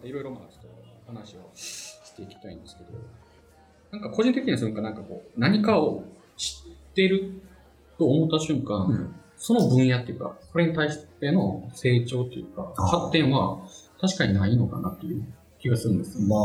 っていろいろ話をしていきたいんですけど、なんか個人的には何かを知ってると思った瞬間、うん、その分野っていうか、それに対しての成長っていうか、発展は確かにないのかなっていう気がするんですよ。まあ、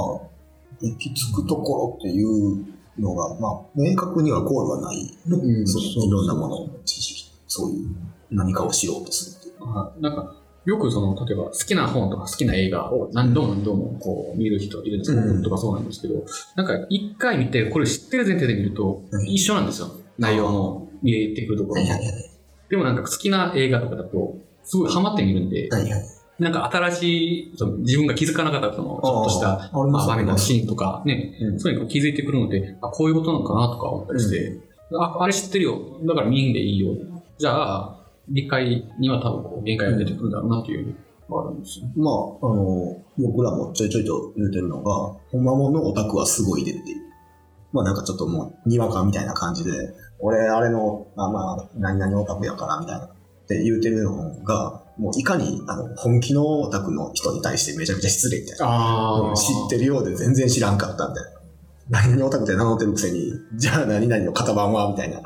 行き着くところっていうのが、まあ、明確にはゴールはない。うん、そのいろんなもの、知識、そういう何かをしようとするっていうか。はい、なんかよくその例えば好きな本とか好きな映画を何度も何度もこう見る人いるんですけど、うん、とかそうなんですけど、なんか一回見てこれ知ってる前提で見ると一緒なんですよ、内容も見えてくるところも、はいはいはい、でもなんか好きな映画とかだとすごいハマって見るんで、はいはい、なんか新しいその自分が気づかなかったそのちょっとした場面のシーンとかね、うん、そういうの気づいてくるので、あ、こういうことなのかなとか思ったりして、うん、あれ知ってるよだから見んでいいよ、じゃあ理解には多分こう限界が出てくるんだろうなというのがあるんですよ。まあ、僕らもちょいちょいと言ってるのが、ほんまもんのオタクはすごいでっていう。まあなんかちょっともう、にわかみたいな感じで、俺、あれの、まあ、何々オタクやからみたいなって言うてるのが、もういかに本気のオタクの人に対してめちゃめちゃ失礼みたいな。知ってるようで全然知らんかったみたいな。何々オタクって名乗ってるくせに、じゃあ何々の型番はみたいな、こ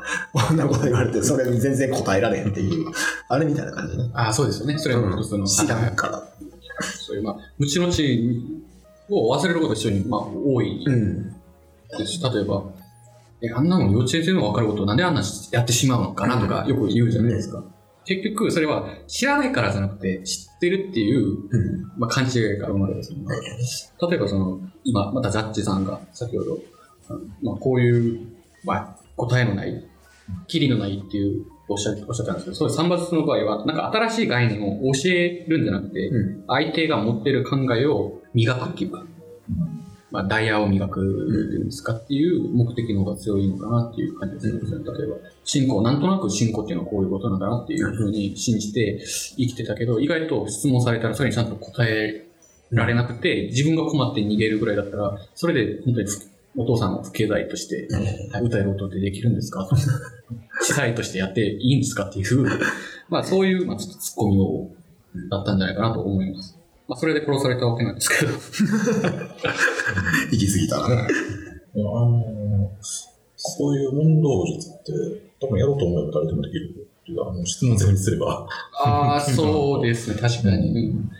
んなこと言われて、それに全然答えられへんっていう、あれみたいな感じね。ああ、そうですよね。それは一つの。知らんから。そういう、まあ、後々を忘れることが非常に、まあ、多いです、うん。例えば、あんなの幼稚園生の分かることをなんであんなやってしまうのかなとか、よく言うじゃないですか。うんうん、結局、それは知らないからじゃなくて、知ってるっていう、まあ、勘違いが生まれる。例えばその、今、またジャッジさんが先ほど、まあ、こういう、まあ、答えのない、キリのないっていうおっしゃったんですけど、そういう散髪の場合は、なんか新しい概念を教えるんじゃなくて、うん、相手が持ってる考えを磨くっていうか、まあ、ダイヤを磨くっていうんですかっていう目的の方が強いのかなっていう感じですね。例えば、信仰、なんとなく信仰っていうのはこういうことなんだなっていうふうに信じて生きてたけど、意外と質問されたらそれにちゃんと答えられなくて、自分が困って逃げるぐらいだったら、それで本当にお父さんの不敬罪として、歌えることってできるんですかと。司祭としてやっていいんですかっていう、まあそういう、まあちょっと突っ込みをだったんじゃないかなと思います。まあ、それで殺されたわけなんですけど。行き過ぎたな。そういう問答術って、多分やろうと思えば誰でもできるっていうか、質問攻めすれば。ああ、そうですね、確かに。うん、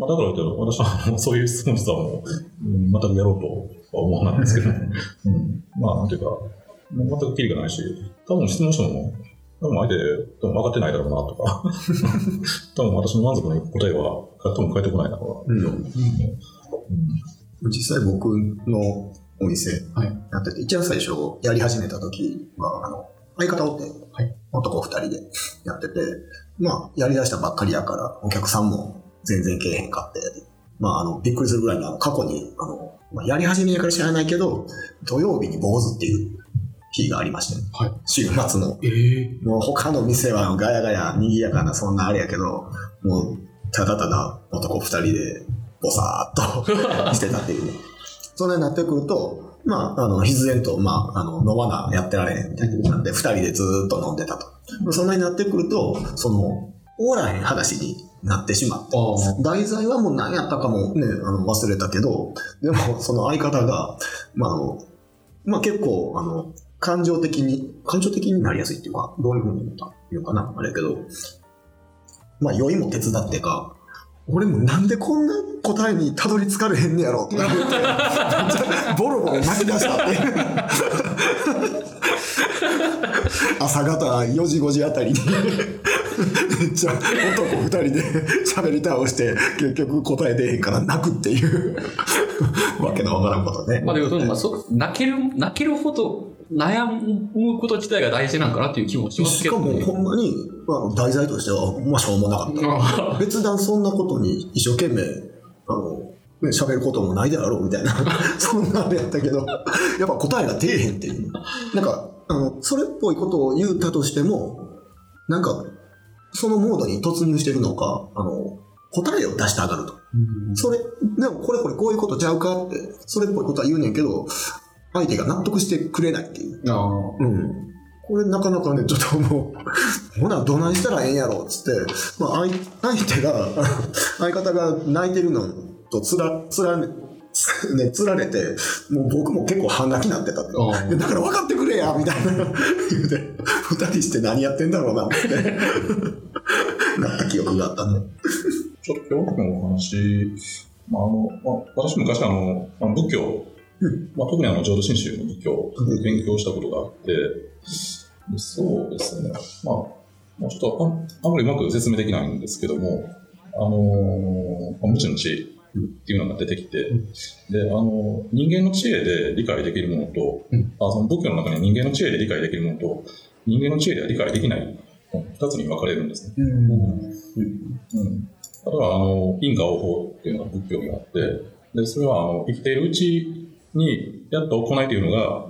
まあ、だから言うと、私はそういう質問術はもう、全くやろうとは思わないんですけど、うん、まあ、なんていうか、全くキリがないし、多分質問しても、多分相手、多分分かってないだろうなとか、多分私の満足の答えは多分返ってこないだろうな、うんうん、実際僕のお店やってて、一番最初やり始めた時は、相方おって、はい、男2人でやってて、まあ、やりだしたばっかりやから、お客さんも全然けえへんかって、まあ、びっくりするぐらいに過去に、まあ、やり始めやから知らないけど、土曜日に坊主っていう、日がありまして、ね、はい、週末の、もう他の店はガヤガヤ賑やかなそんなあれやけど、もうただただ男2人でボサーっとしてたっていうね。それになってくると、まあ必然と、まあ飲まなやってられへんみたいなので、2人でずーっと飲んでたと。そんなになってくると、そのおらへん話になってしまって、題材はもう何やったかもね、忘れたけど、でもその相方がまあまあ結構感情的になりやすいっていうか、どういう風に言うのかな、あれやけど、まあ酔いも手伝ってか、俺もなんでこんな答えにたどり着かれへんねやろってボロボロ泣き出したって朝方4時5時あたりにめっちゃ男2人で喋り倒して結局答え出へんから泣くっていうわけのわからんことね。まあでも泣けるほど悩むこと自体が大事なんかなっていう気もしますけど、ね、しかもほんまに、題材としてはまあしょうもなかった別段そんなことに一生懸命喋ることもないであろうみたいなそんなあれやったけどやっぱ答えが出えへんっていう、なんかそれっぽいことを言うたとしても、なんかそのモードに突入してるのか、答えを出してあがると、うん、それでもこれこういうことちゃうかって、それっぽいことは言うねんけど相手が納得してくれないっていう、あ、うん、俺なかなかねちょっともうほなどないしたらええんやろっつって、まあ、相方が泣いてるのとつられてもう僕も結構半泣きになってたって、うん、だから分かってくれやみたいな言うて2人して何やってんだろうなってなった記憶があったね。ちょっと今日のお話、私昔仏教、特に浄土真宗の仏教を勉強したことがあって、うん、そうですね、ちょっと あんまりうまく説明できないんですけども、無知の知恵っていうのが出てきて、うん、で人間の知恵で理解できるものと、うん、その仏教の中に人間の知恵で理解できるものと人間の知恵では理解できない2つに分かれるんですね。例えば因果応報っていうのが仏教にあって、でそれは生きているうちにやった行いというのが、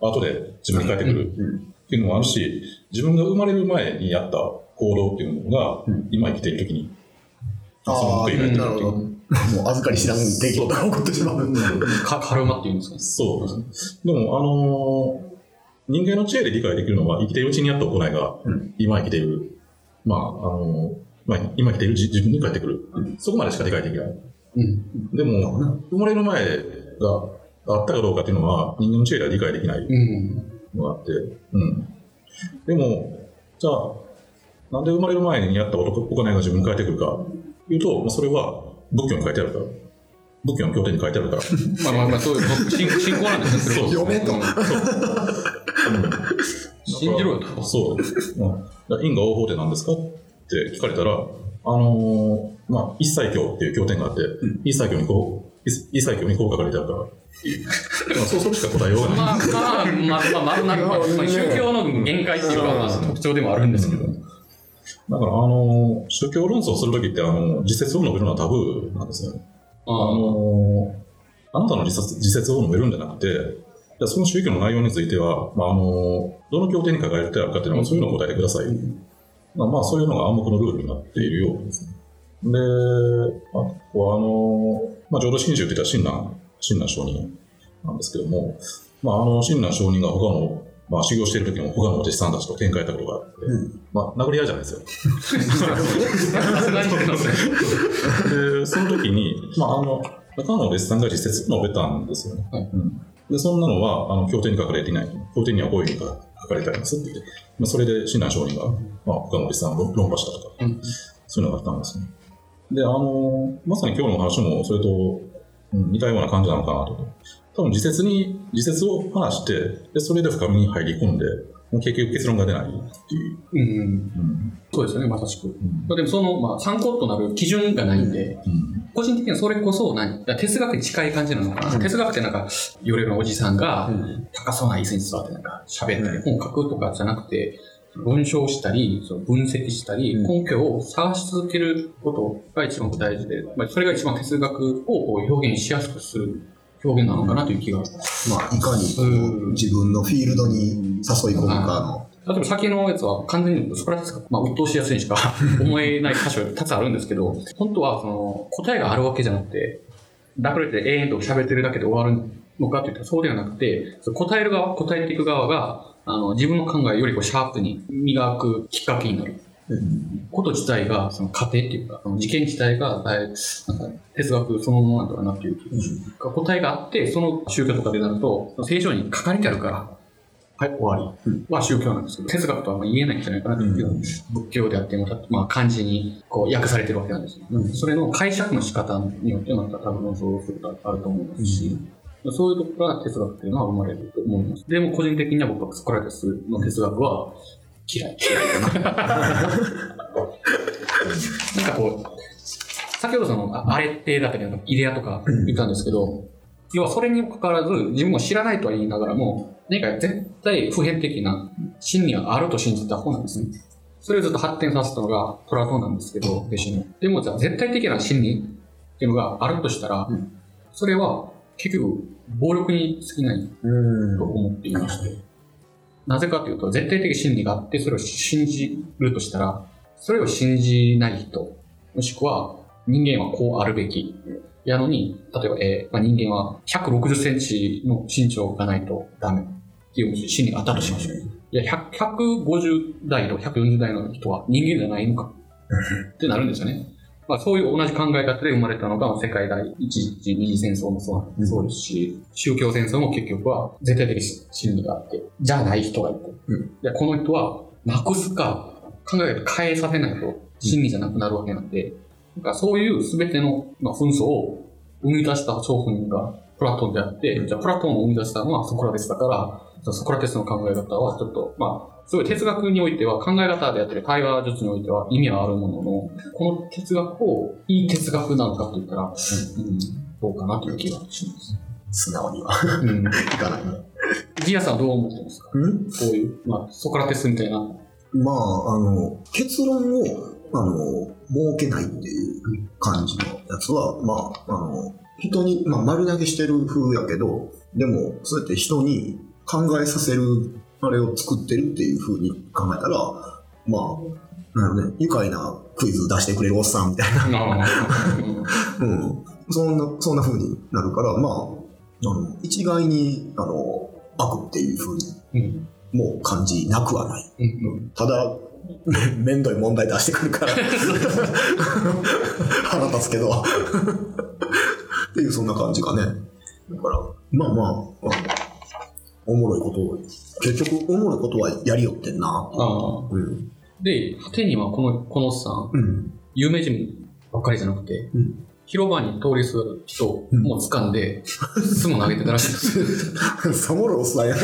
後で自分に返ってくるっていうのもあるし、自分が生まれる前にやった行動っていうのが、今生きているときにその報いられているという、もう預かり知らず出来事が起こってしまうカルマっていうんですか。そうですね。でも人間の知恵で理解できるのは生きているうちにやった行いが、今生きている今生きている自分に返ってくる、そこまでしか理解できない、うん、でも、生まれる前があったかどうかっていうのは人間の知恵では理解できないのがあって、でもじゃあなんで生まれる前にやったお金が自分に返ってくるかいうと、それは仏教に書いてあるから、仏教の経典に書いてあるからそういう信仰なんですね。読めと信じろよと。因果応報って何ですかって聞かれたら、一切経っていう経典があって、一切経にこう書かれてあるからそれしか答えようがない。宗教の限界っていうか特徴でもあるんですけど、だから宗教論争するときって自説を述べるのはタブーなんですよ。あなたの自説を述べるんじゃなくて、その宗教の内容については、どの経典に書かれてあるかっていうのはそういうのを答えてください。そういうのが暗黙のルールになっているようですね。で、あとは浄土真宗といったら親鸞上人なんですけども、親鸞上人が他の、修行している時も他のお弟子さんたちと喧嘩やったことがあって、殴り合いじゃないですよ。で、その時に、中のお弟子さんが実説述べたんですよね。で、そんなのは経典に書かれていない。経典にはこういうふうに書かれてありますって言って、それで親鸞上人が、他のお弟子さんを論破したとか、そういうのがあったんですね。で、まさに今日の話もそれと、似たような感じなのかなと。多分自説を話して、でそれで深みに入り込んで、結局結論が出ないっていう。そうですよね、まさしく。でもその、参考となる基準がないんで、個人的にはそれこそ哲学に近い感じなのかな。哲学ってよれのおじさんが、高そうな椅子に座って喋ったり、本書くとかじゃなくて、論証したり、分析したり、根拠を探し続けることが一番大事で、それが一番哲学を表現しやすくする表現なのかなという気が、いかに自分のフィールドに誘い込むかの。例えば先のやつは完全にそこら辺、鬱陶しやすいにしか思えない箇所多々あるんですけど、本当は答えがあるわけじゃなくて、だからって永遠と喋ってるだけで終わるのかといったらそうではなくて、答えていく側が自分の考えよりシャープに磨くきっかけになること自体が、その過程っていうか、事件自体が哲学そのものなんだなっていう、答えがあって、その宗教とかでなると聖書に書かれてあるからはい終わりは宗教なんですけど、哲学とは言えないんじゃないかなという、仏教であっても漢字にこう訳されてるわけなんですよ、それの解釈の仕方によって多分論争することがあると思いますし、そういうところから哲学っていうのは生まれると思います。でも個人的には僕はスコラテスの哲学は嫌いだな。先ほどアレってだったりイデアとか言ったんですけど、要はそれにもかかわらず自分も知らないとは言いながらも、何か絶対普遍的な真理があると信じた方なんですね。それをずっと発展させたのがプラトンなんですけど、弟子の。でもじゃあ絶対的な真理っていうのがあるとしたら、それは結局暴力に過ぎないと思っていまして、なぜかというと、絶対的真理があってそれを信じるとしたら、それを信じない人、もしくは人間はこうあるべきやのに、例えば、人間は160センチの身長がないとダメっていう真理があったとしましょう。いや150代と140代の人は人間じゃないのかってなるんですよね。まあ、そういう同じ考え方で生まれたのが世界第一次二次戦争もそうですし、宗教戦争も結局は絶対的真理があってじゃない人がいて、でこの人はなくすか考えを変えさせないと真理じゃなくなるわけなんで、なんかそういう全ての紛争を生み出した商品がプラトンであって、じゃあプラトンを生み出したのはソクラテスだから、ソクラテスの考え方はちょっと、まあ、すごい哲学においては考え方であったり、対話術においては意味はあるものの、この哲学をいい哲学なのかといったら、どうかなという気がします。素直には、いかないね。ギアさんはどう思ってますか？こういう、まあ、ソクラテスみたいな。まあ、結論を、設けないっていう感じのやつは、まあ、人に、まあ、丸投げしてる風やけど、でも、そうやって人に考えさせる、あれを作ってるっていう風に考えたら、まあ、なるね、愉快なクイズ出してくれるおっさんみたいな。うん。そんな風になるから、まあ、一概に、悪っていう風に、もう感じなくはない。ただ、めんどい問題出してくるから腹立つけどっていうそんな感じかね。だからまあまあおもろいことを結局おもろいことはやりよってんなあ、で果てにはこのおっさん、有名人ばっかりじゃなくて、広場に通りする人をもう掴んで質問投げてたらしいですサモロおっさんや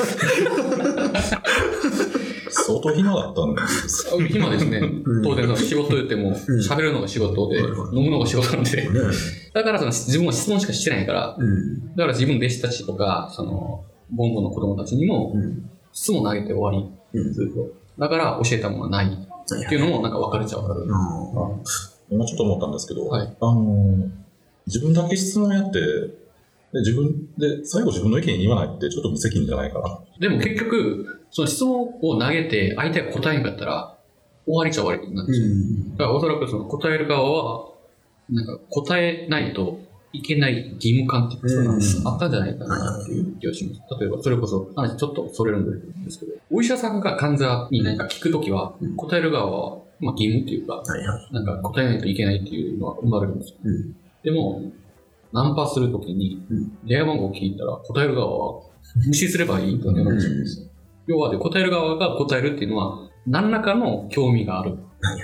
相当暇だったんですよ。暇ですね。当然仕事言っても喋るのが仕事で飲むのが仕事なんで、だから自分は質問しかしてないから、だから自分の弟子たちとかそのボンゴの子供たちにも質問投げて終わり、だから教えたものはないっていうのもなんか分かれちゃうから、今ちょっと思ったんですけど、自分だけ質問やって。で自分で最後自分の意見言わないってちょっと無責任じゃないかな。でも結局その質問を投げて相手が答えなかったら終わりちゃ終わりになるんですよ。だからおそらくその答える側はなんか答えないといけない義務感っていうのがあったんじゃないかなっていう気がします。例えばそれこそ話ちょっとそれるんですけど、お医者さんが患者に何か聞くときは答える側はまあ義務っていうか、なんか答えないといけないっていうのは生まれるんですよ。でもナンパするときに電話番号を聞いたら答える側は無視すればいいってなるんですよ。要はで答える側が答えるっていうのは何らかの興味がある、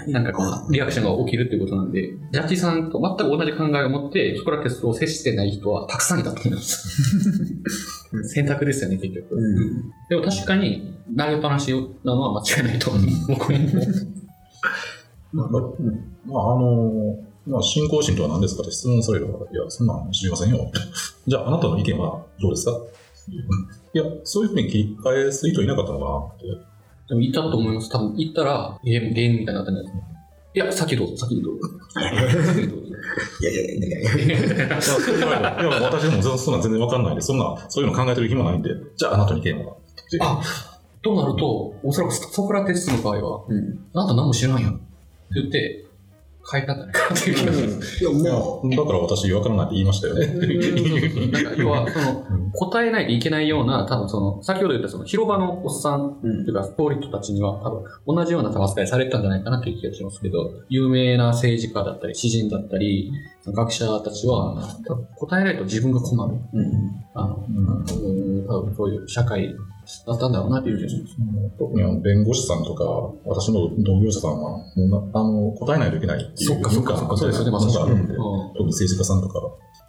なんかこうリアクションが起きるっていうことなんで、ジャッジさんと全く同じ考えを持ってソクラテスを接してない人はたくさんいたと思います選択ですよね結局、でも確かに投げっぱなしなのは間違いないと思う僕にもまあまあ、信仰心とは何ですかって質問されるから、いや、そんなん知りませんよ。じゃあ、あなたの意見はどうですか？いや、そういうふうに切り返す人いなかったのかなって。でも、いたと思います。多分、行ったら、ゲームみたいになったんじゃないですか。いや、先どうぞ。いや。私もそんなん全然わかんないんで、そういうの考えてる暇ないんで、じゃあ、あなたの意見はって。あ、となると、おそらくソクラテスの場合は、あなた何も知らんやんって言って、変え方ねっていう気がします。いや、だから私分からないって言いましたよね。なんか要はその答えないといけないような、多分その先ほど言ったその広場のおっさんというか通り人たちには多分同じような扱いされてたんじゃないかなという気がしますけど、有名な政治家だったり詩人だったり学者たちは多分答えないと自分が困る。多分そういう社会だったんだろうなっていう気がします。特に弁護士さんとか私の同業者さんは答えないといけない。そっかそうですよね、まさしく。特に政治家さんとか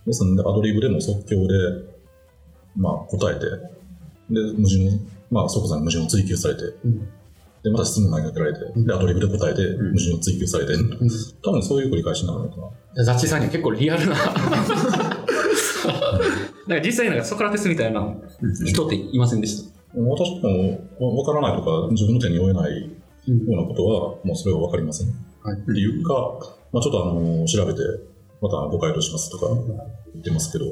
ですので、アドリブでも即興で、まあ、答えて、で矛盾、まあ、即座に矛盾を追求されて、でまた質問投げかけられて、でアドリブで答えて、矛盾を追求されて、多分そういう繰り返しになるのかな。ザッチさんに結構リアルななんか実際なんかソクラテスみたいな人っていませんでした？私も分からないとか自分の手に負えないようなことは、もうそれは分かりません。っていうか、まあ、ちょっと調べてまたご回答しますとか言ってますけど、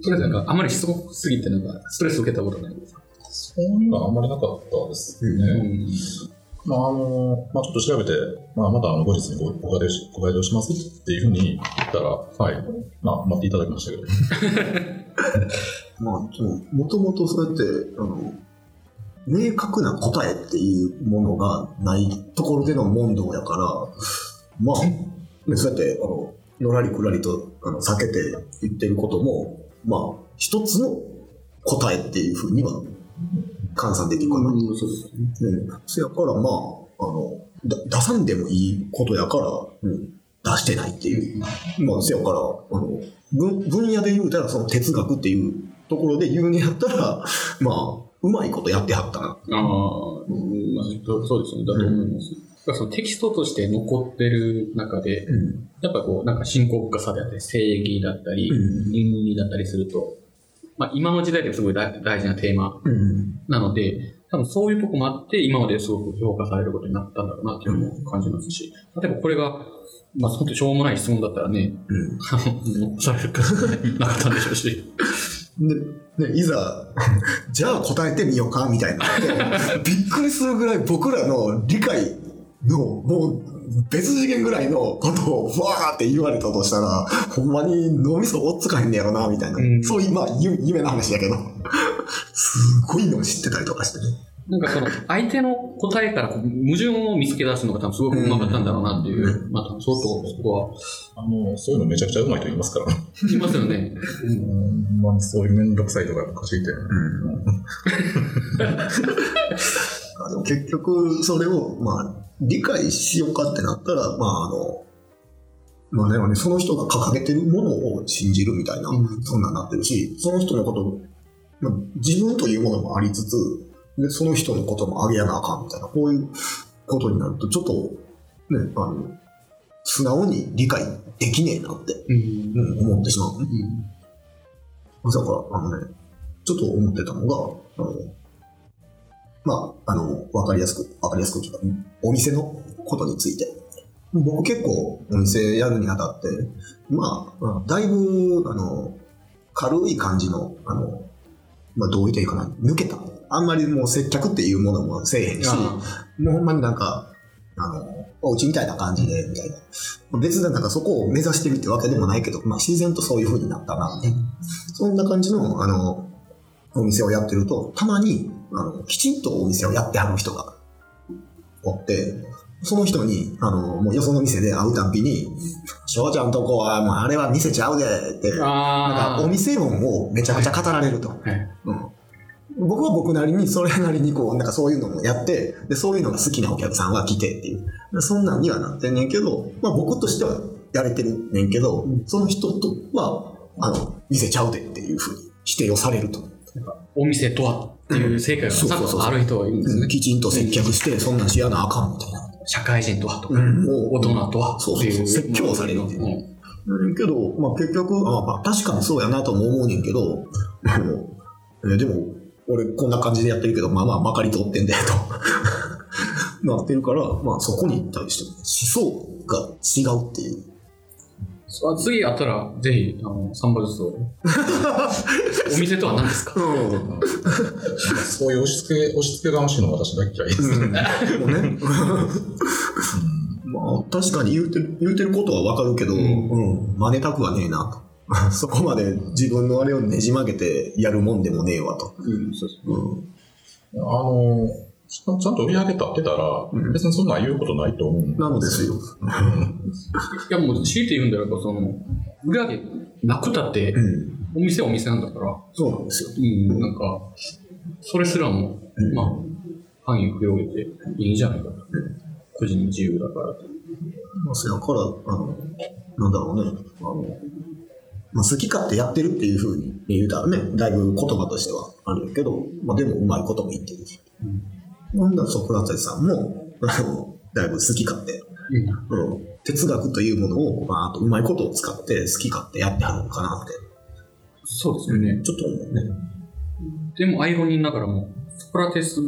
それなんかあまりしつこすぎてなんかストレス受けたことないですか？そういうのはあんまりなかったですね。まあまあ、ちょっと調べて、まあ、また後日にご回答しますっていうふうに言ったら、はい、まあ、待っていただきましたけど、まあもともとそうやって明確な答えっていうものがないところでの問答やから、まあそうやってのらりくらりと避けて言ってることも、まあ一つの答えっていうふうには換算できるかな。そうですね。そやからまあ出さんでもいいことやから、うん、出してないっていう。まあそやから分野で言うたらその哲学っていうところで言うにやったら、まあうまいことやってはったな。まあそうですね。だと思います。そのテキストとして残ってる中で、うん、やっぱこうなんか深刻化されて正義だったり倫理だったりすると、まあ、今の時代でもすごい大事なテーマなので、うん、多分そういうとこもあって今まですごく評価されることになったんだろうなっていうのも感じますし、例えばこれがまあ本当にしょうもない質問だったらね、うん、されるかなかったんでしょうし。でいざじゃあ答えてみようかみたいなびっくりするぐらい僕らの理解のもう別次元ぐらいのことをわーって言われたとしたら、ほんまに脳みそおっつかへんねやろなみたいな、うん、そういうまあ夢の話だけどすごいのを知ってたりとかしてね、なんかその相手の答えから矛盾を見つけ出すのが多分すごくうまかったんだろうなっていう、うん、まあ相当そこはそういうのめちゃくちゃうまいと言いますから言いますよねうん、まあ、そういう面倒くさいとかおかしいって、でも結局それをまあ理解しようかってなったら、まあまあでもね、その人が掲げてるものを信じるみたいな、うん、そんなんなってるし、その人のこと、まあ、自分というものもありつつで、その人のこともあげやなあかんみたいな、こういうことになるとちょっとね、素直に理解できねえなって、うんうん、思ってしまう、ね、うん、だからね、ちょっと思ってたのがまあ、わかりやすくというか、お店のことについて。僕結構お店やるにあたって、まあ、だいぶ、軽い感じの、まあ、どう言っていいかな、抜けた。あんまりもう接客っていうものもせえへんし、もうほんまになんか、お家みたいな感じで、みたいな。別になんかそこを目指してるってわけでもないけど、まあ、自然とそういう風になったな、ね。そんな感じの、お店をやってると、たまに、きちんとお店をやってはる人がおって、その人にもうよその店で会うたんびに「翔ちゃんとこはもうあれは店ちゃうで」ってなんかお店論をめちゃくちゃ語られると、はい、うん、僕は僕なりにそれなりにこうなんかそういうのもやって、でそういうのが好きなお客さんは来てっていう、そんなんにはなってんねんけど、まあ、僕としてはやれてるねんけど、その人とは店ちゃうでっていうふうに否定をされると。なんかお店とはっていう正解がさっとある人はいるんですね、うん、きちんと接客してそんなんしやなあかんみたいな、社会人とはとか、うん、大人とはっていう説教されるっていう、うん、けど、まあ、結局まあ、確かにそうやなとも思うねんけどでも俺こんな感じでやってるけど、まあまあまかり通ってんだよとなってるから、まあ、そこに対して思想が違うっていう、次あったらぜひサンバルスをお店とは何ですか、うん、そういう押し付けがましいのは私だけじゃいいですね、もうね、まあ、確かに言うてることは分かるけど、うんうん、真似たくはねえなとそこまで自分のあれをねじ曲げてやるもんでもねえわと、うん、そうですね、うん、ちゃんと売り上げ立ってたら、別にそんな言うことないと思うんですよ。なんですよ。いやもう強いて言うんだらば、売り上げなくたって、お店はお店なんだから。そうなんですよ。うん、なんか、それすらも、まあ、範囲を広げていいんじゃないかと。個人の自由だからと。まあ、それから、なんだろうね。まあ、好き勝手やってるっていうふうに言うたらね、だいぶ言葉としてはあるけど、まあ、でもうまいことも言ってる。うん、なんだソクラテスさんもだいぶ好き勝手、うん、哲学というものを、まあ、あとうまいことを使って好き勝手やってはるのかなって。そうですよね。ちょっと思うね。でもアイロニーながらもソクラテス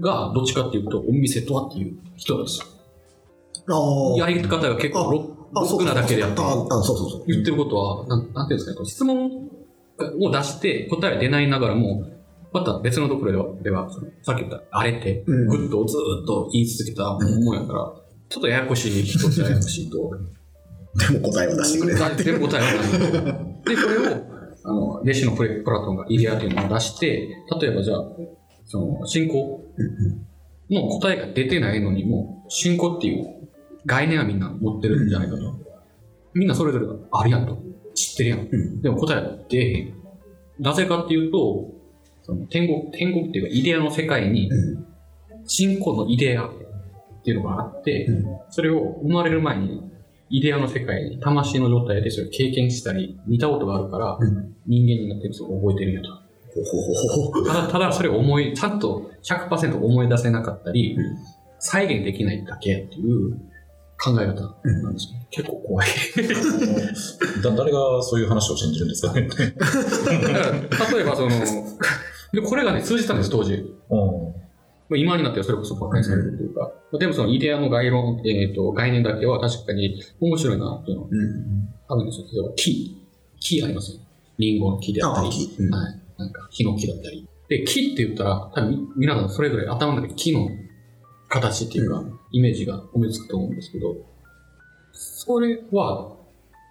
がどっちかっていうとお店とはっていう人なんですよ。やり方が結構ロックなだけであって、言ってることはなんていうんですかね、質問を出して答えは出ないながらも。また別のところではさっき言った荒れてグッとずっと言い続けたものやから、ちょっとややこしい人ってややこしいとでも答えを出してくれるでも答えを出してくれるでこれを弟子のプラトンがイデアというのを出して、例えばじゃあその信仰の答えが出てないのにも信仰っていう概念はみんな持ってるんじゃないかと。みんなそれぞれあるやんと、知ってるやん、うん、でも答えは出えへん。なぜかっていうと、その天国っていうかイデアの世界に信仰のイデアっていうのがあって、うん、それを生まれる前にイデアの世界に魂の状態でそれを経験したり見たことがあるから、うん、人間になってる人を覚えてるんやと。ただそれをちゃんと 100% 思い出せなかったり、うん、再現できないだけっていう考え方なんですけど、うん、結構怖い誰がそういう話を信じるんですかね例えばそのでこれがね通じたんです当時、うん、今になってはそれこそ馬鹿にされるというか、うん、でもそのイデアの概念だけは確かに面白いなっていうのがあるんですよ、うん、例えば木ありますよね、リンゴの木であったり、うん、はい、なんか木の木だったりで、木って言ったら多分皆さんそれぞれ頭の中で木の形っていうか、うん、イメージが思いつくと思うんですけど、それは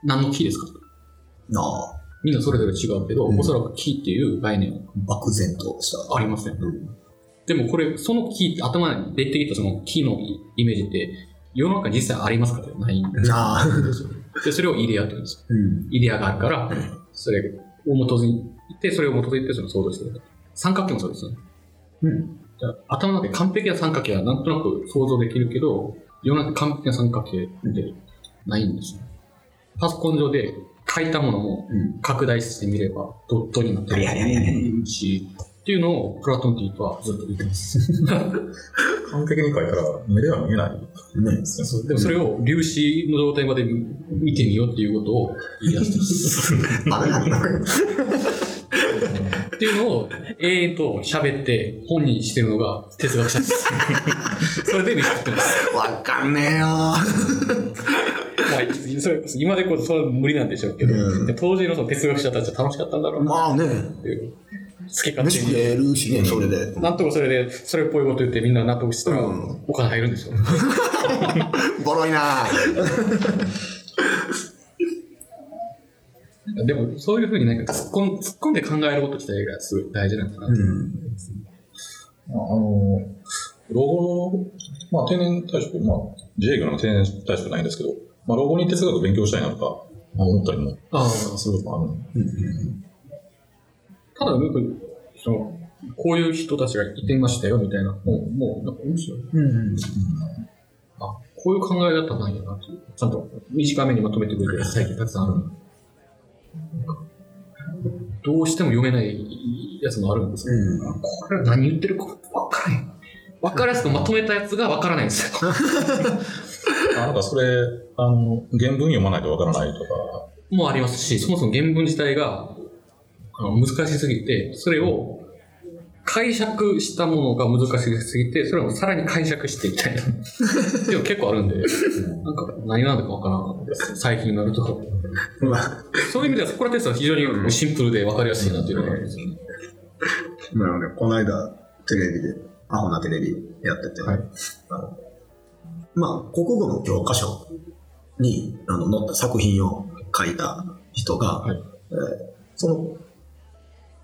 何の木ですか？あ、みんなそれぞれ違うけど、うん、おそらく木っていう概念は漠然としたありません、うん、でもこれその木頭に出てきたその木のイメージって世の中に実際ありますか？ないんですよ。でそれをイデアって言うんですよ、うん、イデアがあるからそれを元にってそれを元にってその想像してる。三角形もそうですよね、うん、頭の中で完璧な三角形はなんとなく想像できるけど、世の中で完璧な三角形ってないんですよ。パソコン上で書いたものも拡大してみればドットになってるし、っていうのをプラトンティーとはずっと言ってます完璧に書いたら目では見えないんですね。でもそれを粒子の状態まで見てみようっていうことを言い出してますっていうのを永遠と喋って本にしてるのが哲学者ですそれで見つかってます。わかんねえよまあそれ今でこそそれは無理なんでしょうけど、うん、当時 の哲学者たちは楽しかったんだろうな。まあね、好き勝手にやるしね、それでなんとかそれでそれっぽいこと言ってみんな納得したら、うん、お金入るんですよボロいなでもそういうふうになんか突っ込んで考えること自体がすごい大事なんだなと思うんです、うん、老後、まあ、定年退職、まあ、自営業の定年退職ないんですけど、まあ、老後に哲学勉強したいなとか思ったりもすることもある、うんうん、ただ僕そのこういう人たちがいてましたよみたいな本もなんか面白い、うんうんうん、あ、こういう考えだったらないんだなっていうちゃんと短めにまとめてくれて最近たくさんある、うん、どうしても読めないやつもあるんですけど、うん、これは何言ってるか分からない、分からないやつとまとめたやつが分からないんですよなんかそれ原文読まないと分からないとかもありますし、そもそも原文自体が難しすぎてそれを解釈したものが難しすぎてそれをさらに解釈していきたいなでも結構あるんでなんか何なんだか分からなかったです最近になるとかそういう意味ではソクラテスは非常にシンプルで分かりやすいなっていうのがあるんですよね。なのでこの間テレビでアホなテレビやってて、はい、まあ国語の教科書に載った作品を書いた人が、はい、その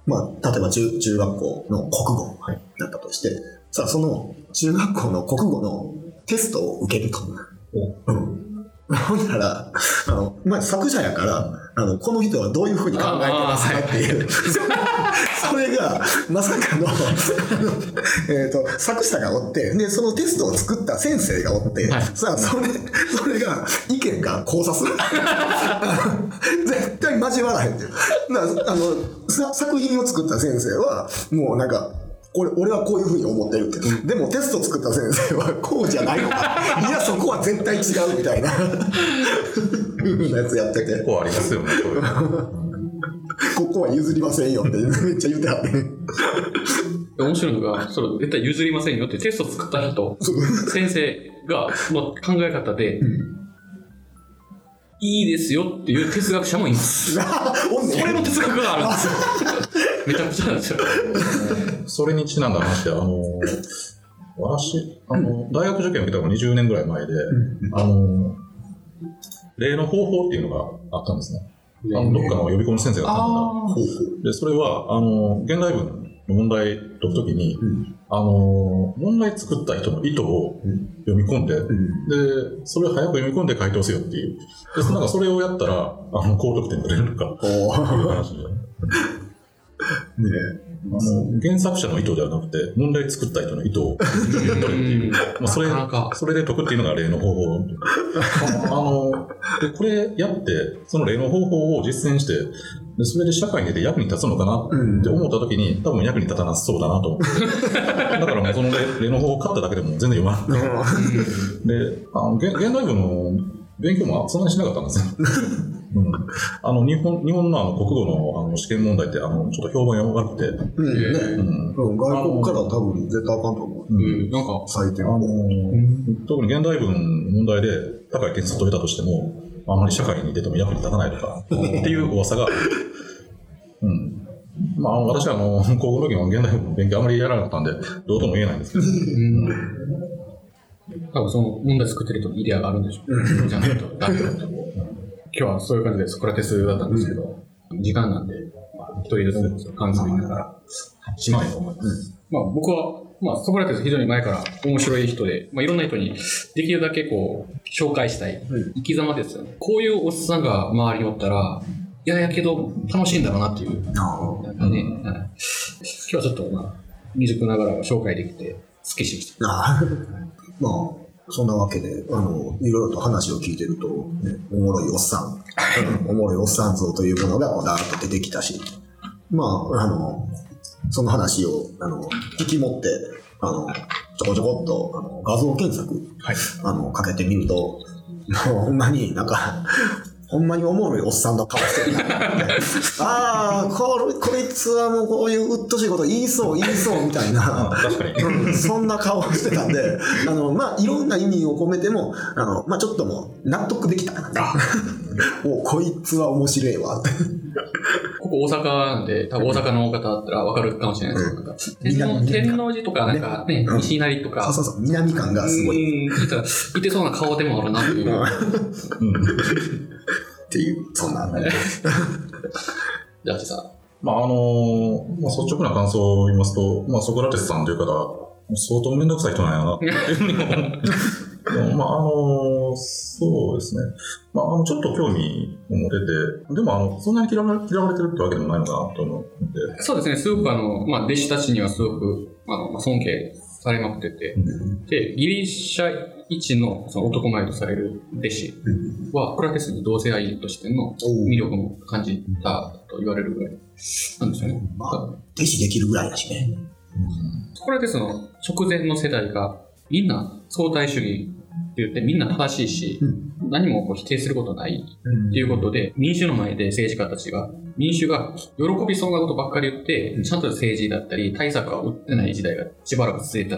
まあ例えば 中学校の国語だったとして、はい、さあその中学校の国語のテストを受けると、うんほんならまあ、作者やからこの人はどういうふうに考えてますかっていう、はい、それがまさかの作者がおってでそのテストを作った先生がおって、はい、さあそれが意見が交差する絶対交わらへんって作品を作った先生はもうなんか俺はこういうふうに思ってるって、うん、でもテスト作った先生はこうじゃないのかいやそこは絶対違うみたいなやつやってて、ここはありますよねここは譲りませんよってめっちゃ言ってはって面白いのがそれ絶対譲りませんよってテスト作った人先生がの考え方で、うん、いいですよっていう哲学者もいますそれの哲学があるんですよめちゃくちゃなんですよそれにちなんだ話で私大学受験を受けたのが20年ぐらい前で、うん、例の方法っていうのがあったんですね。どっかの呼び込み先生があったんだ。でそれは現代文問題解くときに、うん、問題作った人の意図を読み込んで、うん、でそれを早く読み込んで回答せよっていう。でなんかそれをやったら高得点取れるのかっていう話でねえ、原作者の意図ではなくて問題作った人の意図を取るっていう、まあ、それで解くっていうのが例の方法で、これやってその例の方法を実践して、でそれで社会に出て役に立つのかなって思った時に、うん、多分役に立たなそうだなと思ってだからもうその例の方法を買っただけでも全然読まないで現代文の勉強もそんなにしなかったんですようん、日本 の国語 の試験問題ってちょっと評判が悪くて、うんねうん、外国から多分絶対あかんと思う、うん、なんか採点は、うん、特に現代文の問題で高い点数を取れたとしてもあまり社会に出ても役に立たないとかっていう噂がある、うんまあ、私は高校の時の現代文の勉強あまりやらなかったんでどうとも言えないんですけど、うんうん、多分その問題作ってる人のイデアがあるんでしょうじゃないとダメだと思う今日はそういう感じでソクラテスだったんですけど、うん、時間なんで、まあ、一人ずつ感想を言いながらしまいと思います、うんまあ、僕は、まあ、ソクラテス非常に前から面白い人で、まあ、いろんな人にできるだけこう紹介したい、うん、生き様ですよね。こういうおっさんが周りにおったら嫌 やけど楽しいんだろうなっていう、なんかね、うん、今日はちょっと、まあ、未熟ながら紹介できてすっきりしましたまあそんなわけで、いろいろと話を聞いてると、ね、おもろいおっさん、おもろいおっさん像というものがだーっと出てきたし、まあ、その話を、引き持って、ちょこちょこっと、画像検索、はい、かけてみると、ほんまになんか、ほんまにおもろいおっさんの顔してるなああ、こいつはもうこういううっとしいこと言いそうみたいな確かに、うん、そんな顔してたんでまあいろんな意味を込めてもまあちょっともう納得できたかなおこいつは面白いわってここ大阪なんで多分大阪の方だったら分かるかもしれないですけど、うん、天王寺とかなんかね、うん、西成とかそう南感がすごいいてそうな顔でもあるなっていう、うんっていうそんなんねじゃあさ、まあまあ、率直な感想を言いますと、まあ、ソクラテスさんという方相当面倒くさい人なんやなっていうふうに思うまあそうですね、まあ、ちょっと興味を持ててでもそんなに嫌われてるってわけでもないのかなと思ってそうですねすごくまあ、弟子たちにはすごく尊敬されまくってて、うん、でギリシャ一 の男前とされる弟子はソクラテスに同性愛としての魅力も感じたと言われるぐらいなんですよね、まあ、弟子できるぐらいだしね、うん、ソクラテスの直前の世代がみんな相対主義って言ってみんな正しいし、うん、何もこう否定することないっていうことで、うん、民衆の前で政治家たちが民衆が喜びそうなことばっかり言って、うん、ちゃんと政治だったり対策は打ってない時代がしばらく続いてた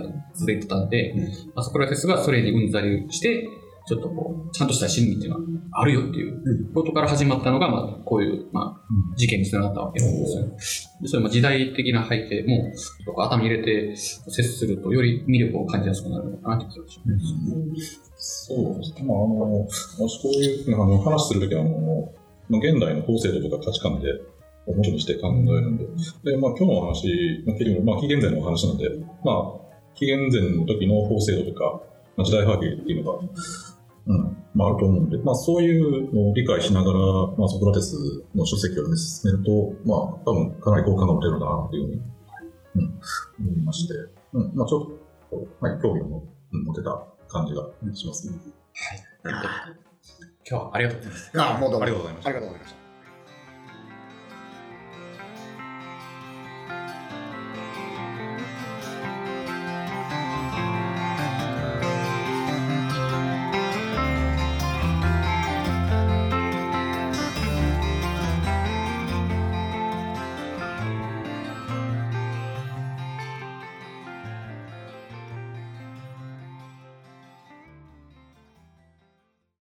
んで、うん、ソクラテスがそれにうんざりしてちょっとこうちゃんとした真理っていうのはあるよっていうことから始まったのが、まあ、こういう、まあ、事件につながったわけなんですよ、ねうん、それも時代的な背景も頭に入れて接するとより魅力を感じやすくなるのかなって気がします、うん、そうですね、まあ、もしこういう話するときは現代の法制度とか価値観で元にして考えるんで、で、まあ、今日の話、まあ、紀元前のお話なんで、まあ、紀元前の時の法制度とか、まあ、時代背景っていうのが、うんまあ、あると思うんで、まあ、そういうのを理解しながら、まあ、ソクラテスの書籍を、ね、進めると、まあ、多分かなり好感が持てるなというふうに、うん、思いまして、うんまあ、ちょっと、はい、興味を持てた感じがしますね。はい今日はありがとうございました。あ、もうどうもありがとうございました。